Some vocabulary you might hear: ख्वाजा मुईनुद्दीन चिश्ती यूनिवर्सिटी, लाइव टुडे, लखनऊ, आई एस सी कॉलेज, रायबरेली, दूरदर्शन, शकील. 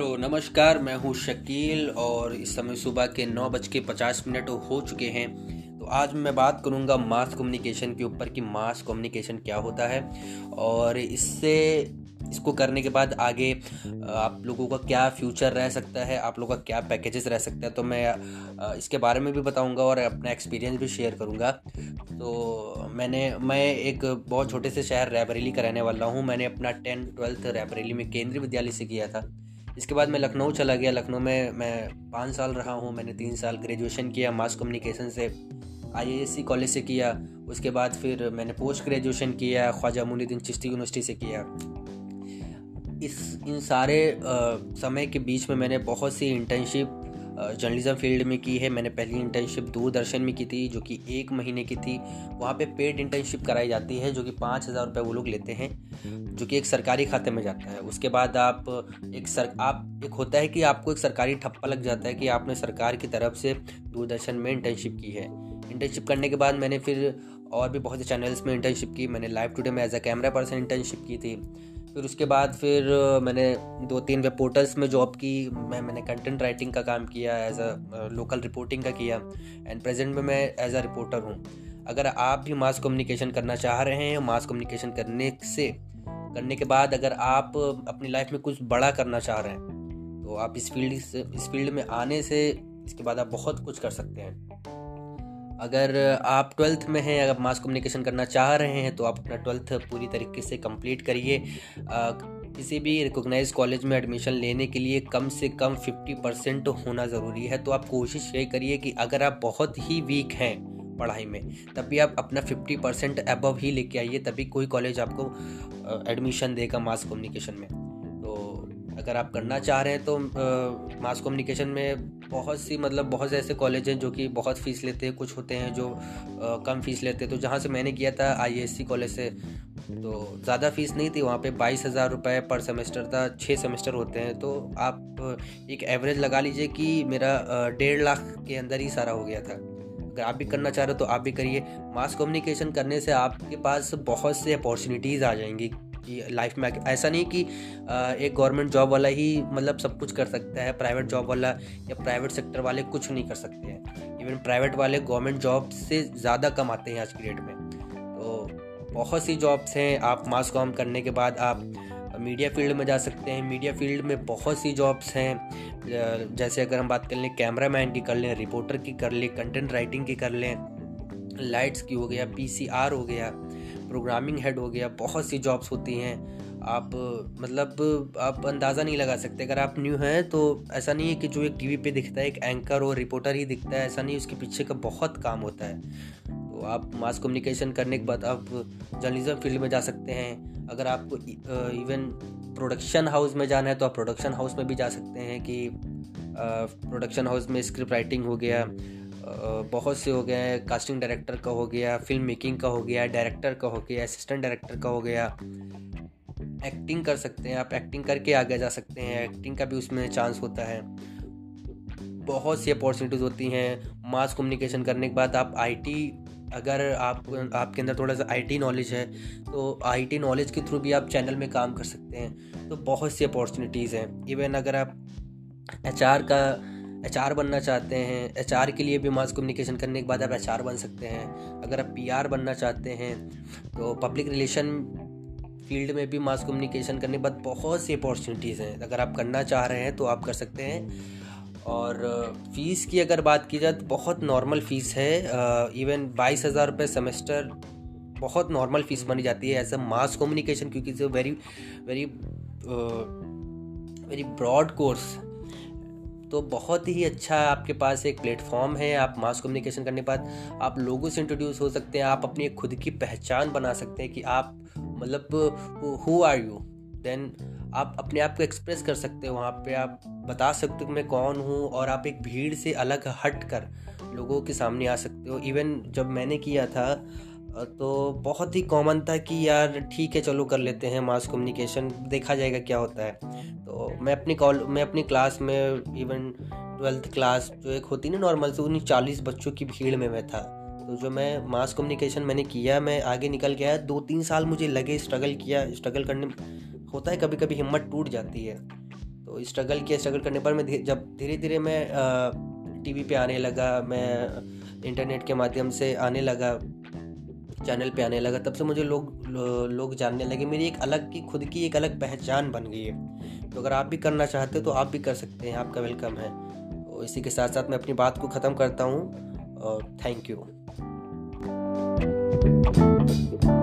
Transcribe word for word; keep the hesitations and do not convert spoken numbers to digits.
Hello नमस्कार, मैं हूँ शकील और इस समय सुबह के नौ बज के पचास मिनट हो चुके हैं। तो आज मैं बात करूँगा मास कम्युनिकेशन के ऊपर कि मास कम्युनिकेशन क्या होता है और इससे इसको करने के बाद आगे आप लोगों का क्या फ्यूचर रह सकता है, आप लोगों का क्या पैकेजेस रह सकता है। तो मैं इसके बारे में भी बताऊंगा और अपना एक्सपीरियंस भी शेयर करूंगा। तो मैंने मैं एक बहुत छोटे से शहर रायबरेली का रहने वाला हूं। मैंने अपना टेंथ ट्वेल्थ रायबरेली में केंद्रीय विद्यालय से किया था। इसके बाद मैं लखनऊ चला गया। लखनऊ में मैं पाँच साल रहा हूँ। मैंने तीन साल ग्रेजुएशन किया मास कम्युनिकेशन से, आई एस सी कॉलेज से किया। उसके बाद फिर मैंने पोस्ट ग्रेजुएशन किया, ख्वाजा मुईनुद्दीन चिश्ती यूनिवर्सिटी से किया। इस इन सारे आ, समय के बीच में मैंने बहुत सी इंटर्नशिप जर्नलिज़म फील्ड में की है। मैंने पहली इंटर्नशिप दूरदर्शन में की थी जो कि एक महीने की थी। वहाँ पे पेड इंटर्नशिप कराई जाती है जो कि पाँच हज़ार रुपये वो लोग लेते हैं, जो कि एक सरकारी खाते में जाता है। उसके बाद आप एक सर आप एक होता है कि आपको एक सरकारी ठप्पा लग जाता है कि आपने सरकार की तरफ से दूरदर्शन में इंटर्नशिप की है। इंटर्नशिप करने के बाद मैंने फिर और भी बहुत से चैनल्स में इंटर्नशिप की। मैंने लाइव टुडे में as a camera person internship की थी। फिर उसके बाद फिर मैंने दो तीन वेब पोर्टल्स में जॉब की। मैं मैंने कंटेंट राइटिंग का काम किया, एज अ लोकल रिपोर्टिंग का किया, एंड प्रेजेंट में मैं एज अ रिपोर्टर हूँ। अगर आप भी मास कम्युनिकेशन करना चाह रहे हैं, मास कम्युनिकेशन करने से करने के बाद अगर आप अपनी लाइफ में कुछ बड़ा करना चाह रहे हैं तो आप इस फील्ड से इस फील्ड में आने से इसके बाद आप बहुत कुछ कर सकते हैं। अगर आप ट्वेल्थ में हैं, अगर मास कम्युनिकेशन करना चाह रहे हैं तो आप अपना ट्वेल्थ पूरी तरीके से कंप्लीट करिए। किसी भी रिकॉग्नाइज कॉलेज में एडमिशन लेने के लिए कम से कम फिफ्टी परसेंट होना ज़रूरी है। तो आप कोशिश ये करिए कि अगर आप बहुत ही वीक हैं पढ़ाई में तब भी आप अपना फिफ्टी परसेंट अबव ही लेके आइए, तभी कोई कॉलेज आपको एडमिशन देगा मास कम्युनिकेशन में। तो अगर आप करना चाह रहे हैं तो मास कम्युनिकेशन में बहुत सी मतलब बहुत से ऐसे कॉलेज हैं जो कि बहुत फ़ीस लेते हैं, कुछ होते हैं जो आ, कम फ़ीस लेते हैं। तो जहाँ से मैंने किया था आई एस सी कॉलेज से, तो ज़्यादा फ़ीस नहीं थी। वहाँ पे बाईस हज़ार रुपये पर सेमेस्टर था, छः सेमेस्टर होते हैं। तो आप एक एवरेज लगा लीजिए कि मेरा डेढ़ लाख के अंदर ही सारा हो गया था। अगर आप भी करना चाह रहे हो तो आप भी करिए। मास कम्युनिकेशन करने से आपके पास बहुत से अपॉर्चुनिटीज़ आ जाएंगी कि लाइफ में। ऐसा नहीं कि एक गवर्नमेंट जॉब वाला ही मतलब सब कुछ कर सकता है, प्राइवेट जॉब वाला या प्राइवेट सेक्टर वाले कुछ नहीं कर सकते हैं। इवन प्राइवेट वाले गवर्नमेंट जॉब से ज़्यादा कमाते हैं आज की डेट में। तो बहुत सी जॉब्स हैं। आप मास कॉम करने के बाद आप मीडिया फील्ड में जा सकते हैं। मीडिया फील्ड में बहुत सी जॉब्स हैं, जैसे अगर हम बात कर लें कैमरा मैन की कर लें, रिपोर्टर की कर लें, कंटेंट राइटिंग की कर लें, लाइट्स की हो गया, पी सी आर हो गया, प्रोग्रामिंग हेड हो गया। बहुत सी जॉब्स होती हैं। आप मतलब आप अंदाज़ा नहीं लगा सकते। अगर आप न्यू हैं तो ऐसा नहीं है कि जो एक टीवी पे दिखता है एक एंकर और रिपोर्टर ही दिखता है, ऐसा नहीं। उसके पीछे का बहुत काम होता है। तो आप मास कम्युनिकेशन करने के बाद आप जर्नलिज्म फील्ड में जा सकते हैं। अगर आपको इवन प्रोडक्शन हाउस में जाना है तो आप प्रोडक्शन हाउस में भी जा सकते हैं कि प्रोडक्शन हाउस में स्क्रिप्ट राइटिंग हो गया, बहुत से हो गए, कास्टिंग डायरेक्टर का हो गया, फिल्म मेकिंग का हो गया, डायरेक्टर का हो गया, असिस्टेंट डायरेक्टर का हो गया। एक्टिंग कर सकते हैं आप, एक्टिंग करके आगे जा सकते हैं। एक्टिंग का भी उसमें चांस होता है। बहुत सी अपॉर्चुनिटीज़ होती हैं। मास कम्युनिकेशन करने के बाद आप आईटी, अगर आप आपके अंदर थोड़ा सा आईटी नॉलेज है तो आईटी नॉलेज के थ्रू भी आप चैनल में काम कर सकते हैं। तो बहुत सी अपॉर्चुनिटीज़ हैं। इवन अगर आप एचआर का एचआर बनना चाहते हैं, एचआर के लिए भी मास कम्युनिकेशन करने के बाद आप एचआर बन सकते हैं। अगर आप पीआर बनना चाहते हैं तो पब्लिक रिलेशन फील्ड में भी मास कम्युनिकेशन करने के बाद बहुत सी अपॉर्चुनिटीज़ हैं। अगर आप करना चाह रहे हैं तो आप कर सकते हैं। और फ़ीस की अगर बात की जाए तो बहुत नॉर्मल फ़ीस है। इवन बाईस हज़ार रुपये सेमेस्टर बहुत नॉर्मल फ़ीस मानी जाती है एज अ मास कम्युनिकेशन, क्योंकि it's a very very very broad course. तो बहुत ही अच्छा आपके पास एक प्लेटफॉर्म है। आप मास कम्युनिकेशन करने के बाद आप लोगों से इंट्रोड्यूस हो सकते हैं। आप अपनी एक खुद की पहचान बना सकते हैं कि आप मतलब हु आर यू। देन आप अपने आप को एक्सप्रेस कर सकते हो। वहाँ पे आप बता सकते हो कि मैं कौन हूँ, और आप एक भीड़ से अलग हट कर लोगों के सामने आ सकते हो। इवन जब मैंने किया था तो बहुत ही कॉमन था कि यार ठीक है चलो कर लेते हैं मास कम्युनिकेशन, देखा जाएगा क्या होता है। तो मैं अपनी कॉल मैं अपनी क्लास में, इवन ट्वेल्थ क्लास जो एक होती ना नॉर्मल से, उन्हीं चालीस बच्चों की भीड़ में मैं था। तो जो मैं मास कम्युनिकेशन मैंने किया, मैं आगे निकल गया। दो तीन साल मुझे लगे, स्ट्रगल किया। स्ट्रगल करने होता है, कभी कभी हिम्मत टूट जाती है। तो स्ट्रगल किया, स्ट्रगल करने पर मैं जब धीरे धीरे मैं टीवी पे आने लगा, मैं इंटरनेट के माध्यम से आने लगा, चैनल पे आने लगा, तब से मुझे लोग लो, लोग जानने लगे। मेरी एक अलग की खुद की एक अलग पहचान बन गई है। तो अगर आप भी करना चाहते हो तो आप भी कर सकते हैं, आपका वेलकम है। तो इसी के साथ साथ मैं अपनी बात को ख़त्म करता हूँ और थैंक यू।